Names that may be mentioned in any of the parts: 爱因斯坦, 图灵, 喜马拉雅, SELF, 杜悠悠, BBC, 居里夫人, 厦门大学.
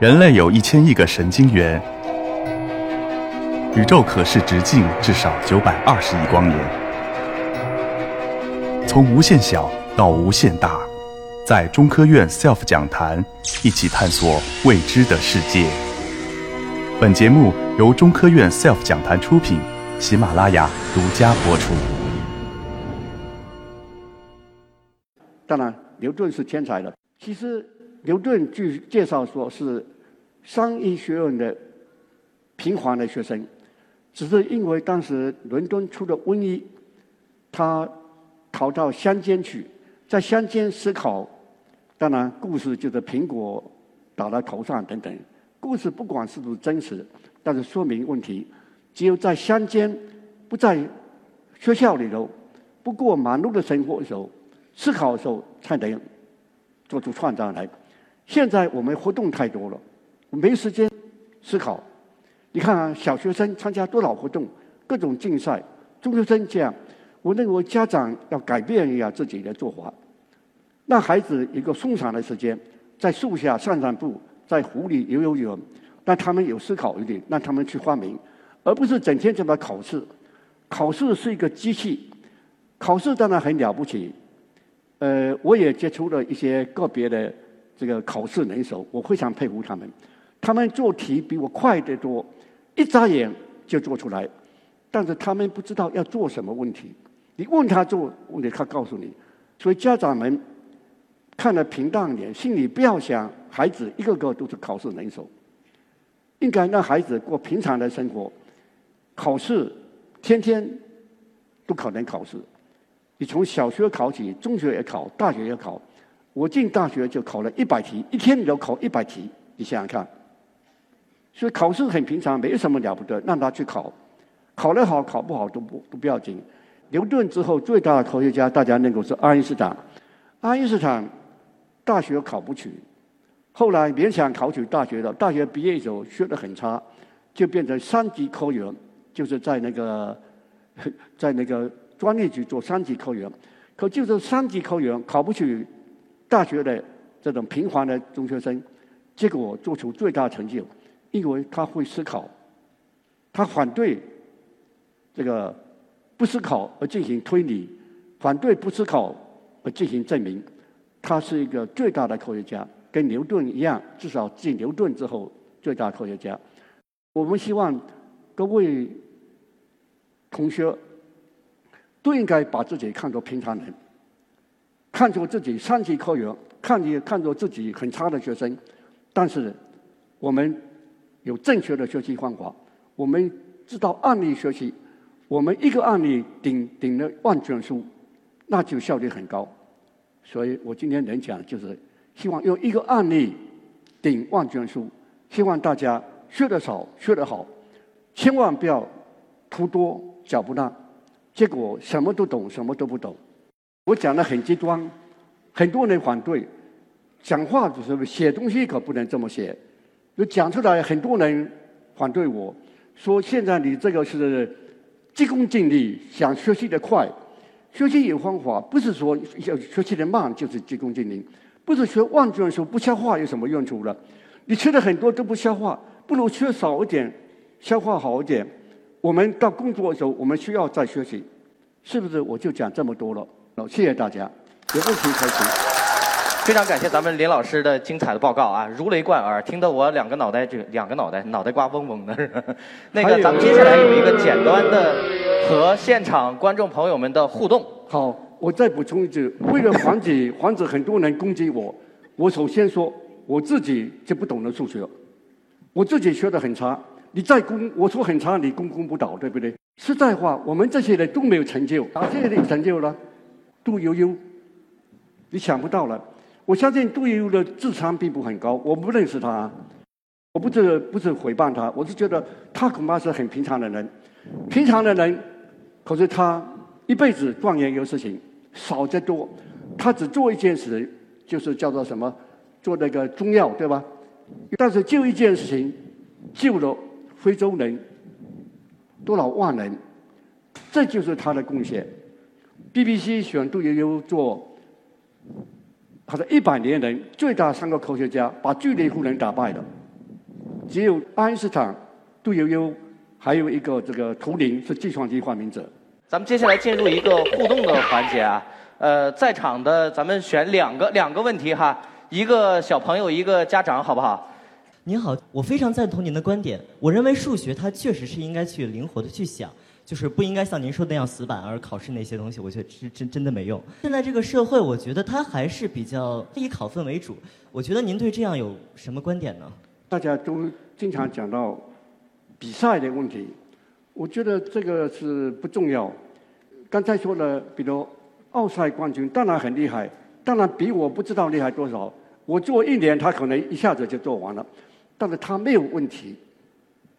人类有1000亿个神经元，宇宙可视直径至少920亿光年。从无限小到无限大，在中科院 SELF 讲坛一起探索未知的世界。本节目由中科院 SELF 讲坛出品，喜马拉雅独家播出。当然，牛顿是天才的。其实牛顿据介绍说是商业学院的平凡的学生，只是因为当时伦敦出了瘟疫，他逃到乡间去，在乡间思考。当然故事就是苹果打到头上等等，故事不管是不是真实，但是说明问题。只有在乡间，不在学校里头，不过忙碌的生活的时候，思考的时候，才能做出创造来。现在我们活动太多了，没时间思考。你看啊，小学生参加多少活动，各种竞赛，中学生这样。我认为家长要改变一下自己的做法，让孩子一个松散的时间，在树下散散步，在湖里游游泳，让他们有思考一点，让他们去发明，而不是整天这么考试。考试是一个机器，考试当然很了不起。我也接触了一些个别的这个考试能手，我非常佩服他们。他们做题比我快得多，一眨眼就做出来。但是他们不知道要做什么问题，你问他做问题，他告诉你。所以家长们看得平淡一点，心里不要想孩子一个个都是考试能手，应该让孩子过平常的生活。考试天天都可能考试。你从小学考起，中学也考，大学也考。我进大学就考了100题，一天里头考100题，你想想看。所以考试很平常，没什么了不得，让他去考。考得好，考不好都不要紧。牛顿之后最大的科学家，大家能够是爱因斯坦。爱因斯坦大学考不取，后来勉强考取大学的，大学毕业以后学得很差，就变成3级科员，就是在那个专利局做3级科员。可就是3级科员考不取大学的这种平凡的中学生，结果做出最大成就，因为他会思考。他反对这个不思考而进行推理，反对不思考而进行证明。他是一个最大的科学家，跟牛顿一样，至少继牛顿之后最大科学家。我们希望各位同学都应该把自己看作平常人，看作自己3级科员，看作自己很差的学生。但是我们有正确的学习方法，我们知道案例学习，我们一个案例顶了万卷书，那就效率很高。所以我今天能讲就是希望用一个案例顶万卷书，希望大家学得少学得好，千万不要图多嚼不烂，结果什么都懂什么都不懂。我讲得很极端，很多人反对。讲话就是写东西可不能这么写，就讲出来很多人反对我，说现在你这个是急功近利，想学习的快，学习有方法，不是说学习的慢就是急功近利。不是学万卷书不消化有什么用处了？你学了很多都不消化，不如学少一点，消化好一点。我们到工作的时候，我们需要再学习，是不是？我就讲这么多了，谢谢大家，有问题可以。非常感谢咱们林老师的精彩的报告啊，如雷贯耳，听得我两个脑袋瓜嗡嗡的。那个，咱们接下来有一个简单的和现场观众朋友们的互动。好，我再补充一句，为了防止很多人攻击我，我首先说我自己就不懂得数学，我自己学得很差。你再攻我说很差，你攻不倒，对不对？实在话，我们这些人都没有成就，哪些人有成就了？杜悠悠，你想不到了。我相信杜悠悠的智商并不很高，我不认识他啊，我不是诽谤他，我是觉得他恐怕是很平常的人。平常的人，可是他一辈子钻研一个事情，少得多。他只做一件事，就是叫做什么？做那个中药，对吧？但是就一件事情，救了非洲人多少万人，这就是他的贡献。BBC 选杜悠悠做他的100年人最大3个科学家，把居里夫人打败了。只有爱因斯坦、杜悠悠，还有一个这个图灵是计算机发明者。咱们接下来进入一个互动的环节啊，在场的咱们选两个问题哈，一个小朋友，一个家长，好不好？您好，我非常赞同您的观点，我认为数学它确实是应该去灵活的去想。就是不应该像您说的那样死板，而考试那些东西，我觉得真的没用。现在这个社会，我觉得它还是比较以考分为主。我觉得您对这样有什么观点呢？大家都经常讲到比赛的问题，我觉得这个是不重要。刚才说了，比如奥赛冠军当然很厉害，当然比我不知道厉害多少。我做一年，他可能一下子就做完了，但是他没有问题。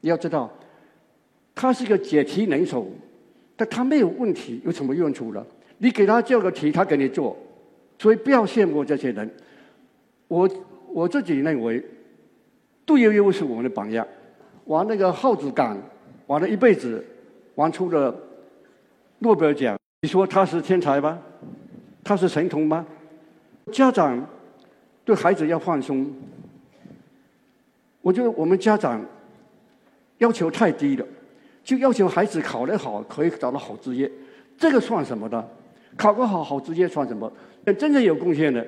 你要知道。他是个解题能手，但他没有问题，有什么用处呢？你给他这个题，他给你做，所以不要羡慕这些人。我自己认为，杜悠悠是我们的榜样，玩那个耗子杆，玩了一辈子，玩出了诺贝尔奖。你说他是天才吗？他是神童吗？家长对孩子要放松，我觉得我们家长要求太低了。就要求孩子考得好，可以找到好职业，这个算什么呢？考个好职业算什么？真正有贡献的，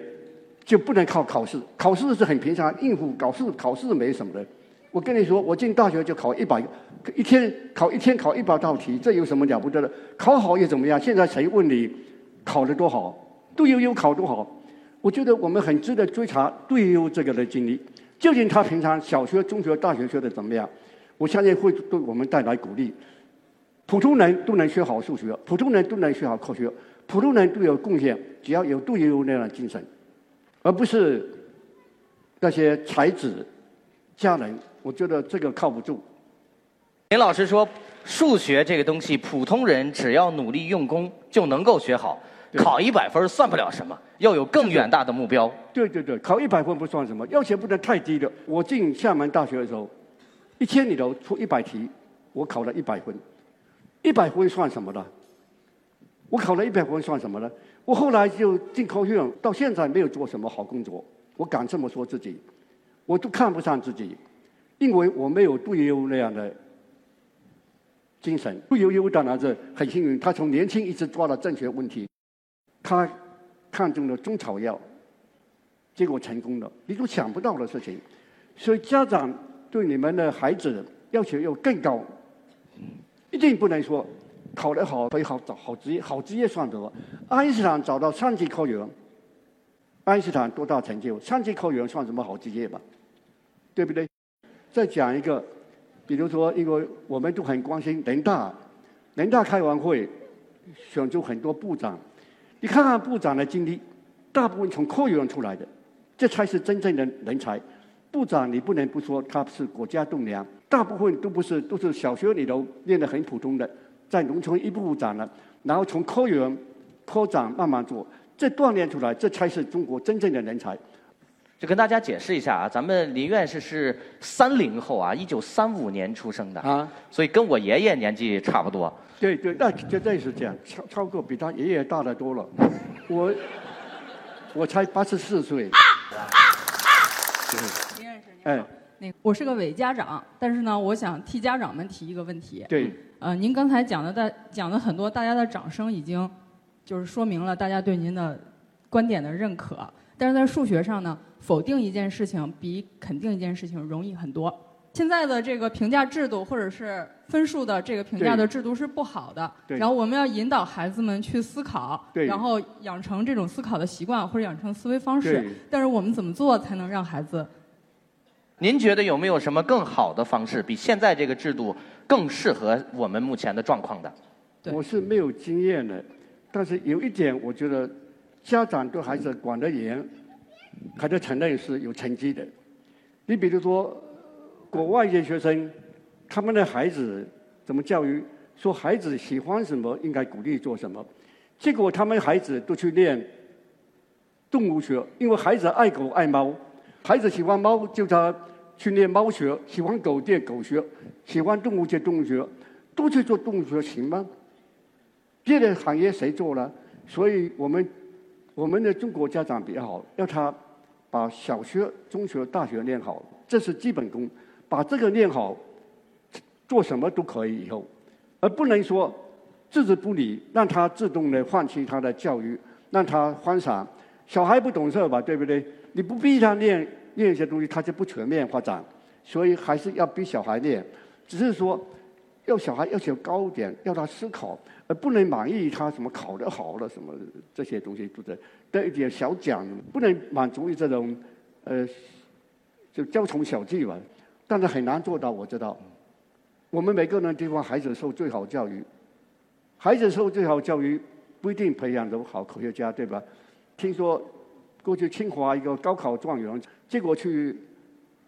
就不能靠考试。考试是很平常，应付考试没什么的。我跟你说，我进大学就考100，一天考100道题，这有什么了不得的？考好又怎么样？现在谁问你考得多好？杜悠悠考多好？我觉得我们很值得追查杜悠悠这个人的经历，究竟他平常小学、中学、大学学的怎么样？我相信会对我们带来鼓励。普通人都能学好数学，普通人都能学好科学，普通人都有贡献，只要有杜悠悠那样的精神，而不是那些才子佳人，我觉得这个靠不住。林老师说，数学这个东西，普通人只要努力用功就能够学好，考100分算不了什么，要有更远大的目标。对，考100分不算什么，要求不能太低的。我进厦门大学的时候。1天里头出100题，我考了100分，100分算什么呢？我考了100分算什么呢？我后来就进科学院，到现在没有做什么好工作，我敢这么说自己，我都看不上自己，因为我没有杜悠悠那样的精神。杜悠悠当然是很幸运，他从年轻一直抓到正确问题，他看中了中草药，结果成功了，你都想不到的事情，所以家长。对你们的孩子要求要更高，一定不能说考得好可以找好职业，好职业算什么？爱因斯坦找到上级科员，爱因斯坦多大成就？上级科员算什么好职业吧？对不对？再讲一个，比如说，因为我们都很关心人大开完会选出很多部长，你看看部长的经历，大部分从科员出来的，这才是真正的人才。部长，你不能不说他是国家栋梁，大部分都是小学里头念得很普通的，在农村一步长了，然后从科员、科长慢慢做，这锻炼出来，这才是中国真正的人才。就跟大家解释一下啊，咱们林院士是30后啊，1935年出生的啊，所以跟我爷爷年纪差不多。对，那绝对是这样，超过比他爷爷大得多了。我才84岁。哎，我是个伪家长，但是呢，我想替家长们提一个问题。对，您刚才讲的很多，大家的掌声已经就是说明了大家对您的观点的认可。但是在数学上呢，否定一件事情比肯定一件事情容易很多。现在的这个评价制度或者是分数的这个评价的制度是不好的，然后我们要引导孩子们去思考，然后养成这种思考的习惯或者养成思维方式。但是我们怎么做才能让孩子？您觉得有没有什么更好的方式，比现在这个制度更适合我们目前的状况的？我是没有经验的，但是有一点，我觉得家长对孩子管得严，孩子承认是有成绩的。你比如说，国外一些学生，他们的孩子怎么教育？说孩子喜欢什么，应该鼓励做什么。结果他们孩子都去练动物学，因为孩子爱狗爱猫，孩子喜欢猫就他。去练猫学，喜欢狗练狗学，喜欢动物学动物学，都去做动物学行吗？这类行业谁做了？所以我们的中国家长比较好，要他把小学、中学、大学练好，这是基本功。把这个练好，做什么都可以以后，而不能说置之不理，让他自动的放弃他的教育，让他涣散。小孩不懂事吧，对不对？你不逼他练一些东西，他就不全面发展。所以还是要逼小孩练，只是说要小孩要求高一点，要他思考，而不能满意他什么考得好了什么这些东西，就是得一点小奖，不能满足于这种就雕虫小技吧。但是很难做到，我知道。我们每个人地方，孩子受最好教育，孩子受最好教育不一定培养出好科学家，对吧？听说过去清华一个高考状元，结果去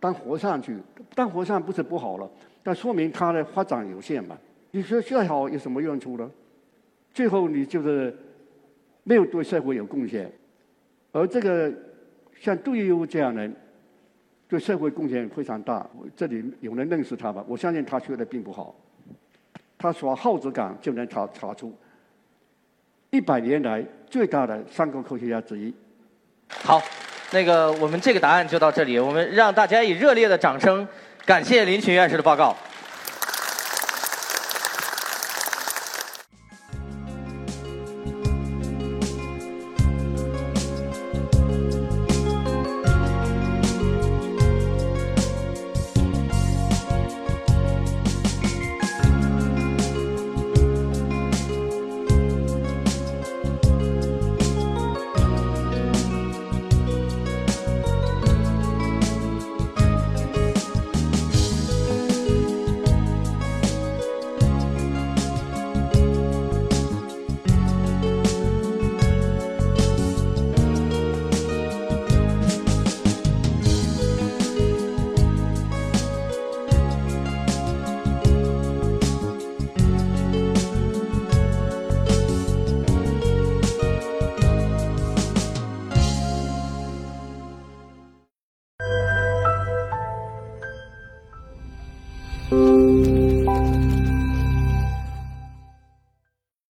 当和尚去，当和尚不是不好了，但说明他的发展有限嘛。你说再好有什么用处呢？最后你就是没有对社会有贡献。而这个像杜佑这样的人，对社会贡献非常大。这里有人认识他吧？我相信他学的并不好，他耍号子感就能查出100年来最大的3个科学家之一。好，那个我们这个答案就到这里，我们让大家以热烈的掌声感谢林群院士的报告。